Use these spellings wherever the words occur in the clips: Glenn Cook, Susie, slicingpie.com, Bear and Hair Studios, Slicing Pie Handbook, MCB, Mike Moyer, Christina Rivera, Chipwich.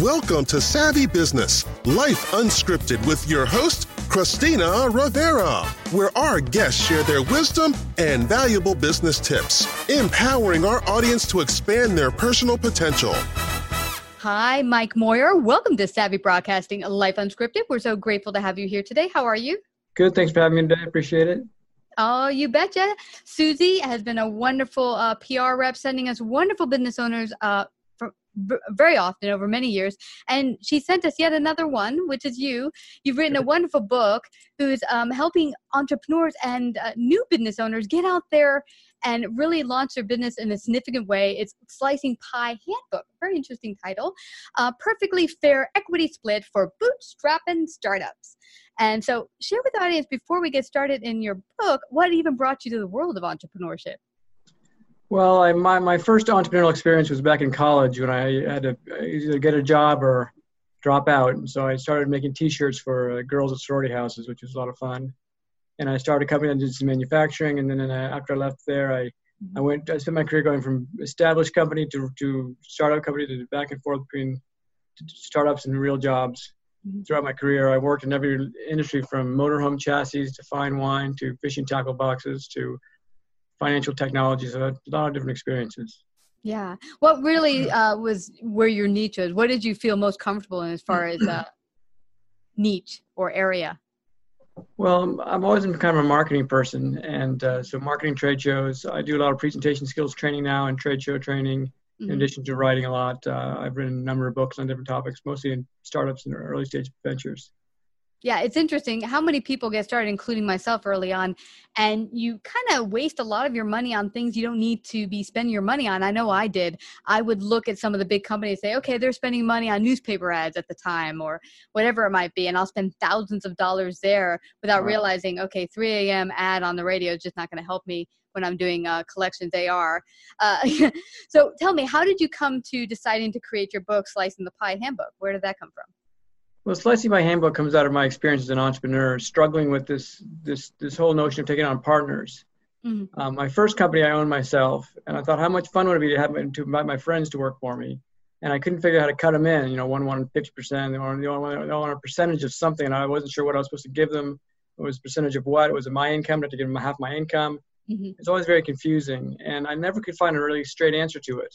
Welcome to Savvy Business, Life Unscripted with your host, Christina Rivera, where our guests share their wisdom and valuable business tips, empowering our audience to expand their personal potential. Hi, Mike Moyer. Welcome to Savvy Broadcasting, Life Unscripted. We're so grateful to have you here today. How are you? Good. Thanks for having me today. I appreciate it. Oh, you betcha. Susie has been a wonderful PR rep, sending us wonderful business owners very often over many years. And she sent us yet another one, which is you. You've written a wonderful book who's helping entrepreneurs and new business owners get out there and really launch their business in a significant way. It's Slicing Pie Handbook, very interesting title, perfectly fair equity split for bootstrapping startups. And so share with the audience before we get started in your book, what even brought you to the world of entrepreneurship? Well, my first entrepreneurial experience was back in college when I had to either get a job or drop out. And so I started making T-shirts for girls at sorority houses, which was a lot of fun. And I started a company that did some manufacturing. And then after I left there, I spent my career going from established company to startup company to back and forth between startups and real jobs. Throughout my career, I worked in every industry from motorhome chassis to fine wine to fishing tackle boxes to financial technology. So a lot of different experiences. Yeah. What really was where your niche was? What did you feel most comfortable in as far as niche or area? Well, I've always been kind of a marketing person. And so marketing, trade shows. I do a lot of presentation skills training now and trade show training. In addition to writing a lot, I've written a number of books on different topics, mostly in startups and early stage ventures. Yeah, it's interesting how many people get started, including myself early on, and you kind of waste a lot of your money on things you don't need to be spending your money on. I know I did. I would look at some of the big companies and say, okay, they're spending money on newspaper ads at the time or whatever it might be, and I'll spend thousands of dollars there without realizing, okay, 3 a.m. ad on the radio is just not going to help me when I'm doing collections AR. So tell me, how did you come to deciding to create your book, Slicing the Pie Handbook? Where did that come from? Well, Slicing Pie Handbook comes out of my experience as an entrepreneur, struggling with this whole notion of taking on partners. Mm-hmm. My first company I owned myself, and I thought how much fun would it be to have to invite my friends to work for me, and I couldn't figure out how to cut them in. You know, one wanted 50%, they wanted a percentage of something, and I wasn't sure what I was supposed to give them. It was a percentage of what? It was my income. I had to give them half my income. Mm-hmm. It's always very confusing, and I never could find a really straight answer to it.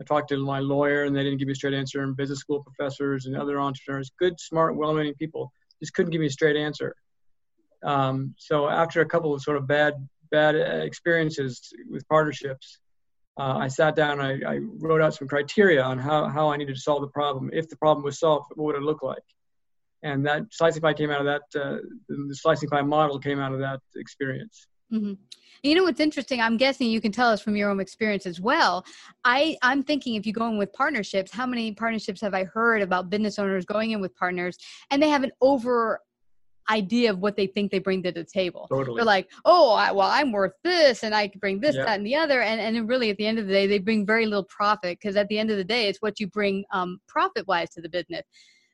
I talked to my lawyer, and they didn't give me a straight answer, and business school professors and other entrepreneurs, good, smart, well-meaning people, just couldn't give me a straight answer. So after a couple of sort of bad experiences with partnerships, I sat down and I wrote out some criteria on how I needed to solve the problem. If the problem was solved, what would it look like? And that Slicing Pie came out of that, the Slicing Pie model came out of that experience. Mm-hmm. You know what's interesting? I'm guessing you can tell us from your own experience as well. I'm thinking if you go in with partnerships, how many partnerships have I heard about business owners going in with partners and they have an over idea of what they think they bring to the table? Totally. They're like, I'm worth this and I can bring this, that, and the other. And really at the end of the day, they bring very little profit because at the end of the day, it's what you bring profit-wise to the business.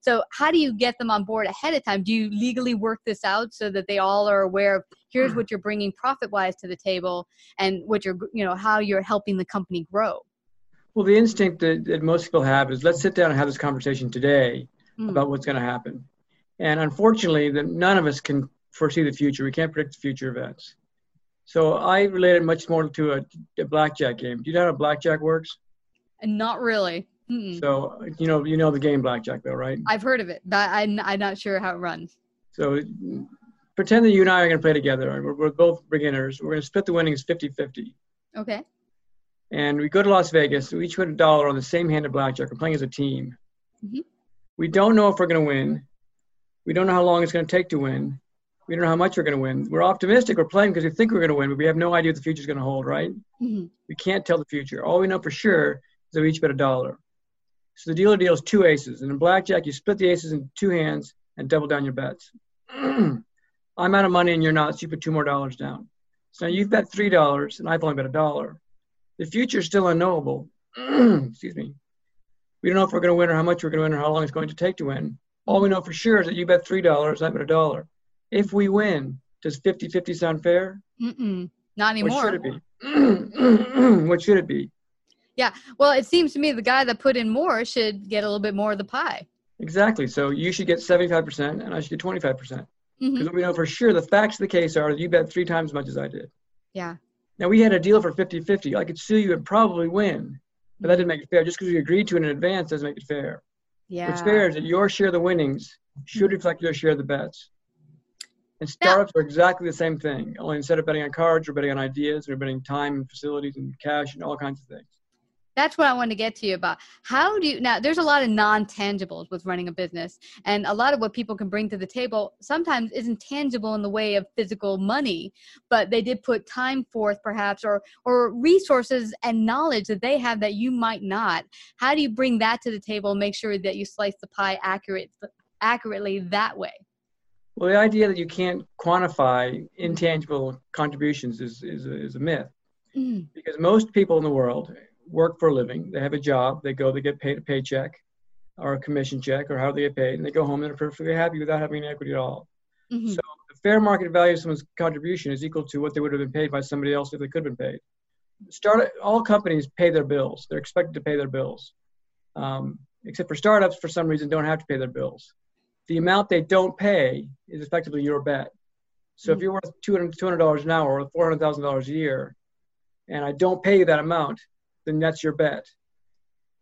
So how do you get them on board ahead of time? Do you legally work this out so that they all are aware of here's what you're bringing profit-wise to the table and what you're, how you're helping the company grow? Well, the instinct that most people have is let's sit down and have this conversation today about what's going to happen. And unfortunately, none of us can foresee the future. We can't predict the future events. So I related much more to a blackjack game. Do you know how blackjack works? Not really. Mm-mm. So, you know the game blackjack though, right? I've heard of it, but I'm not sure how it runs. So pretend that you and I are going to play together. And we're both beginners. We're going to split the winnings 50-50. Okay. And we go to Las Vegas. We each put $1 on the same hand of blackjack. We're playing as a team. Mm-hmm. We don't know if we're going to win. We don't know how long it's going to take to win. We don't know how much we're going to win. We're optimistic. We're playing because we think we're going to win, but we have no idea what the future is going to hold, right? Mm-hmm. We can't tell the future. All we know for sure is that we each bet $1. So the dealer deals two aces. And in blackjack, you split the aces in two hands and double down your bets. I'm out of money and you're not, so you put $2 more down. So now you've bet $3 and I've only bet $1. The future's still unknowable. Excuse me. We don't know if we're going to win or how much we're going to win or how long it's going to take to win. All we know for sure is that you bet $3 and I bet $1. If we win, does 50-50 sound fair? Not anymore. What should it be? Yeah. Well, it seems to me the guy that put in more should get a little bit more of the pie. Exactly. So you should get 75% and I should get 25%. Because we know for sure the facts of the case are that you bet 3 times as much as I did. Yeah. Now, we had a deal for 50-50. I could sue you and probably win. But that didn't make it fair. Just because we agreed to it in advance doesn't make it fair. Yeah. What's fair is that your share of the winnings should reflect your share of the bets. And startups are exactly the same thing. Only instead of betting on cards, we're betting on ideas. We're betting time and facilities and cash and all kinds of things. That's what I want to get to you about. How do you, now there's a lot of non-tangibles with running a business, and a lot of what people can bring to the table sometimes isn't tangible in the way of physical money, but they did put time forth perhaps, or resources and knowledge that they have that you might not. How do you bring that to the table and make sure that you slice the pie accurately that way? Well, the idea that you can't quantify intangible contributions is a myth, because most people in the world work for a living. They have a job. They go, they get paid a paycheck or a commission check or how they get paid, and they go home and they're perfectly happy without having any equity at all. Mm-hmm. So the fair market value of someone's contribution is equal to what they would have been paid by somebody else if they could have been paid. All companies pay their bills. They're expected to pay their bills. Except for startups, for some reason, don't have to pay their bills. The amount they don't pay is effectively your bet. So if you're worth $200 an hour or $400,000 a year, and I don't pay you that amount, then that's your bet.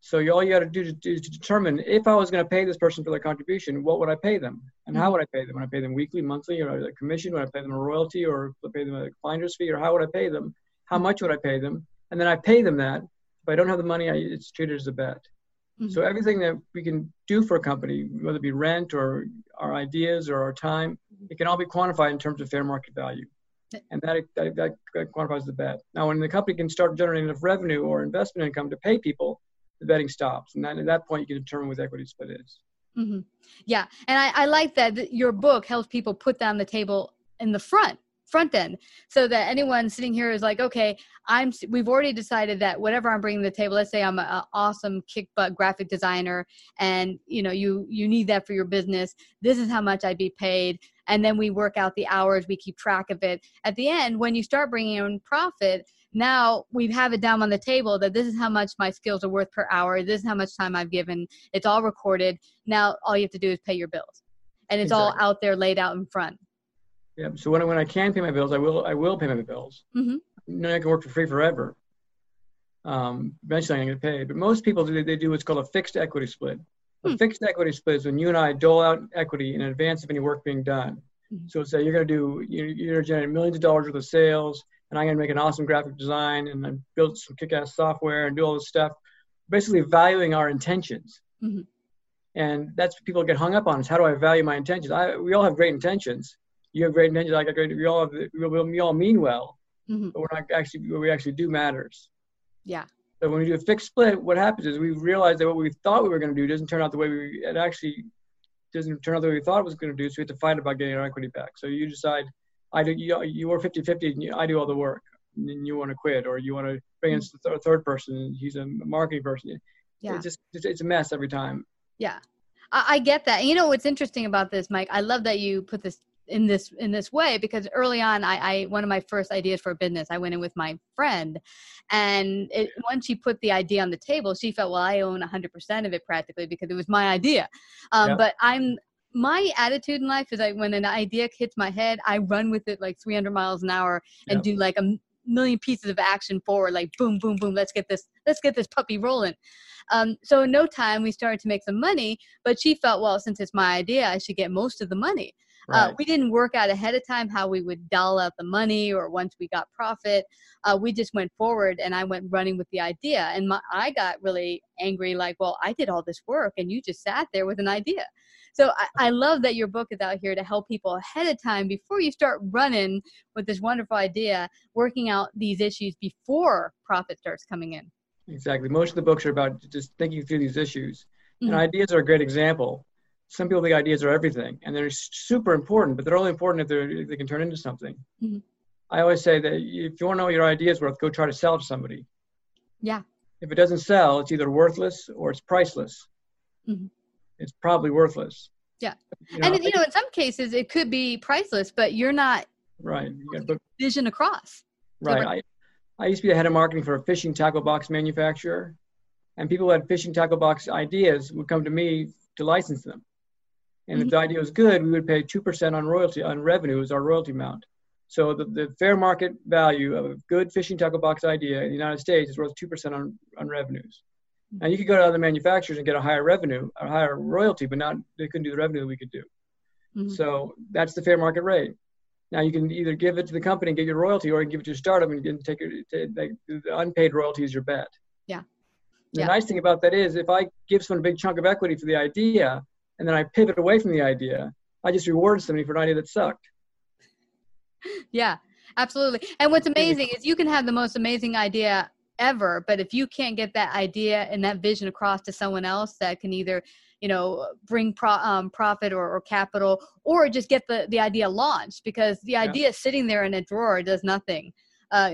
So all you got to do is to determine, if I was going to pay this person for their contribution, what would I pay them? And how would I pay them? Would I pay them weekly, monthly, or a commission? Would I pay them a royalty, or would I pay them a finder's fee? Or how would I pay them? How much would I pay them? And then I pay them that. If I don't have the money, it's treated as a bet. Mm-hmm. So everything that we can do for a company, whether it be rent or our ideas or our time, it can all be quantified in terms of fair market value. And that quantifies the bet. Now, when the company can start generating enough revenue or investment income to pay people, the betting stops. And then at that point, you can determine what equity split is. Mm-hmm. Yeah. And I like that your book helps people put down the table in the front end, so that anyone sitting here is like, okay, we've already decided that whatever I'm bringing to the table, let's say I'm an awesome kick butt graphic designer, and you need that for your business. This is how much I'd be paid. And then we work out the hours, we keep track of it. At the end, when you start bringing in profit, now we have it down on the table that this is how much my skills are worth per hour. This is how much time I've given. It's all recorded. Now all you have to do is pay your bills, and it's all out there laid out in front. Yeah. So when I can pay my bills, I will pay my bills. Mm-hmm. I can work for free forever. Eventually I'm going to pay. But most people, they do what's called a fixed equity split. A fixed equity split is when you and I dole out equity in advance of any work being done. Mm-hmm. So say you're going to generate millions of dollars worth of sales, and I'm going to make an awesome graphic design, and I build some kick-ass software and do all this stuff, basically valuing our intentions. Mm-hmm. And that's what people get hung up on, is how do I value my intentions? We all have great intentions. You have great intentions. I got great. We all mean well, mm-hmm. but what we actually do matters. Yeah. So when we do a fixed split, what happens is we realize that what we thought we were going to do doesn't turn out the way we thought it was going to do. So we have to fight about getting our equity back. So you decide, you were 50-50 and I do all the work, and then you want to quit, or you want to bring in a third person and he's a marketing person. Yeah. It's a mess every time. Yeah. I get that. And what's interesting about this, Mike, I love that you put this in this way, because early on, I one of my first ideas for a business, I went in with my friend, and once she put the idea on the table, she felt, well, I own 100% of it practically, because it was my idea. But my attitude in life is like, when an idea hits my head, I run with it like 300 miles an hour and do like a million pieces of action forward, like boom, boom, boom. Let's get this puppy rolling. So in no time, we started to make some money, but she felt, well, since it's my idea, I should get most of the money. Right. We didn't work out ahead of time how we would doll out the money, or once we got profit, we just went forward, and I went running with the idea. And I got really angry, like, well, I did all this work and you just sat there with an idea. So I love that your book is out here to help people ahead of time, before you start running with this wonderful idea, working out these issues before profit starts coming in. Exactly. Most of the books are about just thinking through these issues, mm-hmm. and ideas are a great example. Some people think ideas are everything, and they're super important, but they're only important if they can turn into something. Mm-hmm. I always say that if you want to know what your idea is worth, go try to sell it to somebody. Yeah. If it doesn't sell, it's either worthless or it's priceless. Mm-hmm. It's probably worthless. Yeah. And in some cases it could be priceless, but you're not right. You got to put vision across. Right. So I used to be the head of marketing for a fishing tackle box manufacturer, and people who had fishing tackle box ideas would come to me to license them. And if the idea was good, we would pay 2% on royalty, on revenue is our royalty amount. So the fair market value of a good fishing tackle box idea in the United States is worth 2% on revenues. Now you could go to other manufacturers and get a higher revenue, a higher royalty, but not they couldn't do the revenue that we could do. Mm-hmm. So that's the fair market rate. Now you can either give it to the company and get your royalty, or you can give it to your startup and take it. The unpaid royalty is your bet. Yeah. The nice thing about that is if I give someone a big chunk of equity for the idea, and then I pivot away from the idea, I just reward somebody for an idea that sucked. Yeah, absolutely. And what's amazing is you can have the most amazing idea ever, but if you can't get that idea and that vision across to someone else that can either, you know, bring profit or capital, or just get the idea launched, because the idea sitting there in a drawer does nothing.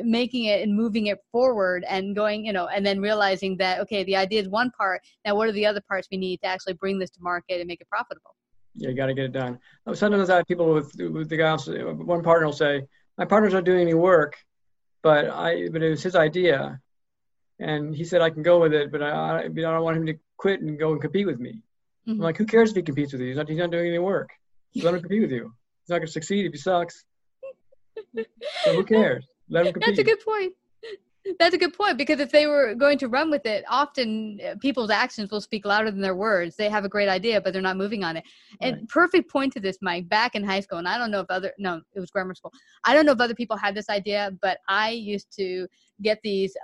Making it and moving it forward and going, you know, and then realizing that, okay, the idea is one part. Now, what are the other parts we need to actually bring this to market and make it profitable? Yeah, you got to get it done. Sometimes I have people with the guys, one partner will say, my partner's not doing any work, but it was his idea. And he said, I can go with it, but I don't want him to quit and go and compete with me. Mm-hmm. I'm like, who cares if he competes with you? He's not doing any work. Let him compete with you. He's not going to succeed if he sucks. So who cares? That's a good point. That's a good point, because if they were going to run with it, often people's actions will speak louder than their words. They have a great idea, but they're not moving on it. Right. And perfect point to this, Mike, back in high school, and it was grammar school. I don't know if other people had this idea, but I used to get these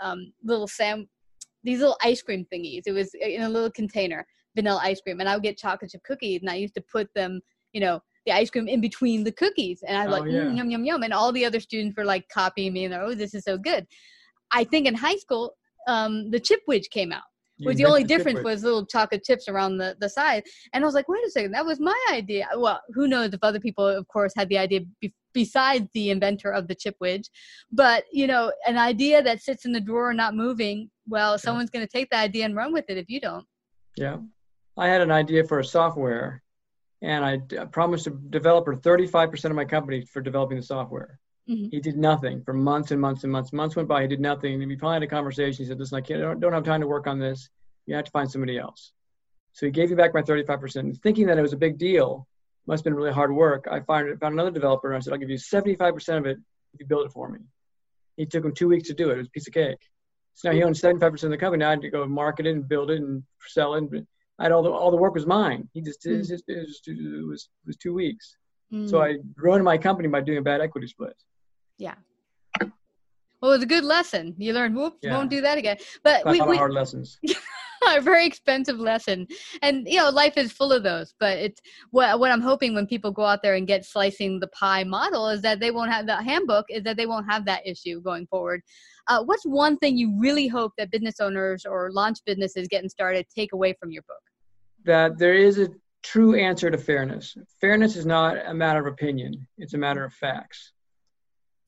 these little ice cream thingies. It was in a little container, vanilla ice cream, and I would get chocolate chip cookies, and I used to put them, you know, the ice cream in between the cookies, and I was yum yum yum, and all the other students were like copying me, and they're this is so good. I think in high school the chipwich came out, the only difference was little chocolate chips around the side, and I was like, wait a second, that was my idea. Well, who knows if other people of course had the idea besides the inventor of the chipwich, but you know, an idea that sits in the drawer not moving, someone's going to take the idea and run with it if you don't. Yeah, I had an idea for a software. And I promised a developer 35% of my company for developing the software. Mm-hmm. He did nothing for months and months and months. Months went by, he did nothing. And we finally had a conversation. He said, listen, I don't have time to work on this. You have to find somebody else. So he gave me back my 35%. Thinking that it was a big deal, must have been really hard work. I found another developer, and I said, I'll give you 75% of it if you build it for me. It took him 2 weeks to do it. It was a piece of cake. So now he owns 75% of the company. Now I had to go market it and build it and sell it. I had all the work was mine. He just it was 2 weeks. Mm. So I ruined my company by doing a bad equity split. Yeah. Well, it was a good lesson. You learned, won't do that again. But we hard lessons. A very expensive lesson. And, you know, life is full of those. But it's what I'm hoping when people go out there and get slicing the pie model is that they won't have the handbook, is that they won't have that issue going forward. What's one thing you really hope that business owners or launch businesses getting started take away from your book? That there is a true answer to fairness. Fairness is not a matter of opinion. It's a matter of facts.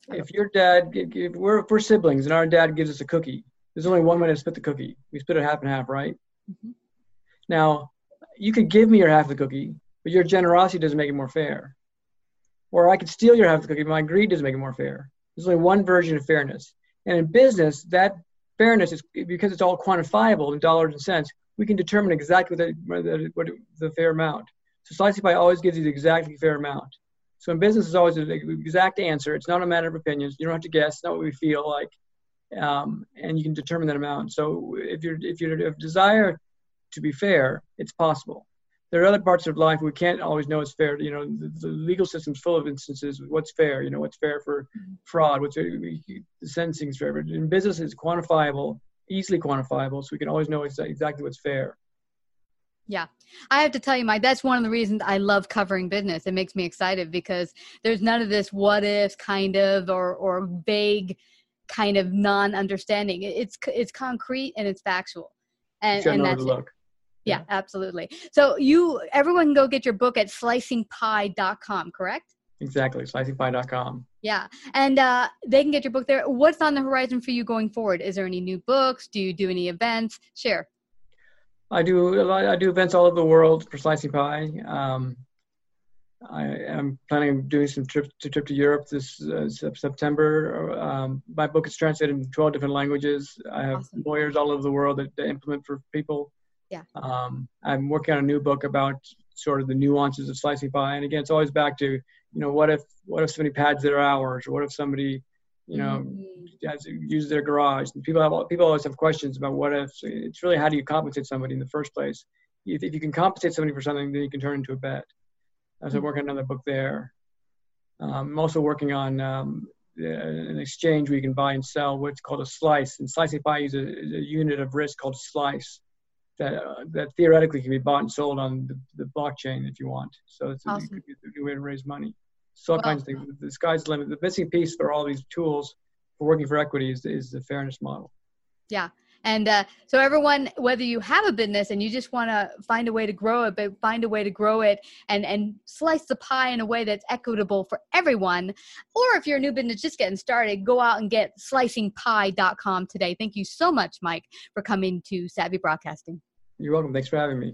If your dad, we're siblings and our dad gives us a cookie, there's only one way to split the cookie. We split it half and half, right? Mm-hmm. Now, you could give me your half of the cookie, but your generosity doesn't make it more fair. Or I could steal your half of the cookie, but my greed doesn't make it more fair. There's only one version of fairness. And in business, that fairness is, because it's all quantifiable in dollars and cents, we can determine exactly the fair amount. So Slicing Pie always gives you the exactly fair amount. So in business, it's always the exact answer. It's not a matter of opinions. You don't have to guess. It's not what we feel like. And you can determine that amount. So if you desire to be fair, it's possible. There are other parts of life we can't always know it's fair. You know, the legal system's full of instances of what's fair. You know, what's fair for fraud, what's the sentencing's fair. But in business, it's quantifiable, easily quantifiable, so we can always know exactly what's fair. Yeah. I have to tell you, Mike, that's one of the reasons I love covering business. It makes me excited because there's none of this what if kind of or vague kind of non-understanding. It's concrete and it's factual, and that's it. Yeah, absolutely. So everyone can go get your book at slicingpie.com, correct? Exactly, slicingpie.com. Yeah, and they can get your book there. What's on the horizon for you going forward? Is there any new books? Do you do any events? Share. I do events all over the world for Slicing Pie. I am planning on doing some trip to Europe this September. My book is translated in 12 different languages. I have lawyers all over the world that implement for people. Yeah. I'm working on a new book about sort of the nuances of slicing pie. And again, it's always back to, what if somebody pads their hours, or what if somebody, uses their garage. And people always have questions about what if. So it's really, how do you compensate somebody in the first place? If you can compensate somebody for something, then you can turn into a bet. So I'm working on another book there. I'm also working on an exchange where you can buy and sell what's called a slice. And slicing pie is a unit of risk called slice that theoretically can be bought and sold on the blockchain if you want. So it's a good way to raise money. So all kinds of things. The sky's the limit. The missing piece for all these tools for working for equity is the fairness model. Yeah. And so everyone, whether you have a business and you just want to find a way to grow it, but find a way to grow it and slice the pie in a way that's equitable for everyone, or if you're a new business just getting started, go out and get slicingpie.com today. Thank you so much, Mike, for coming to Savvy Broadcasting. You're welcome. Thanks for having me.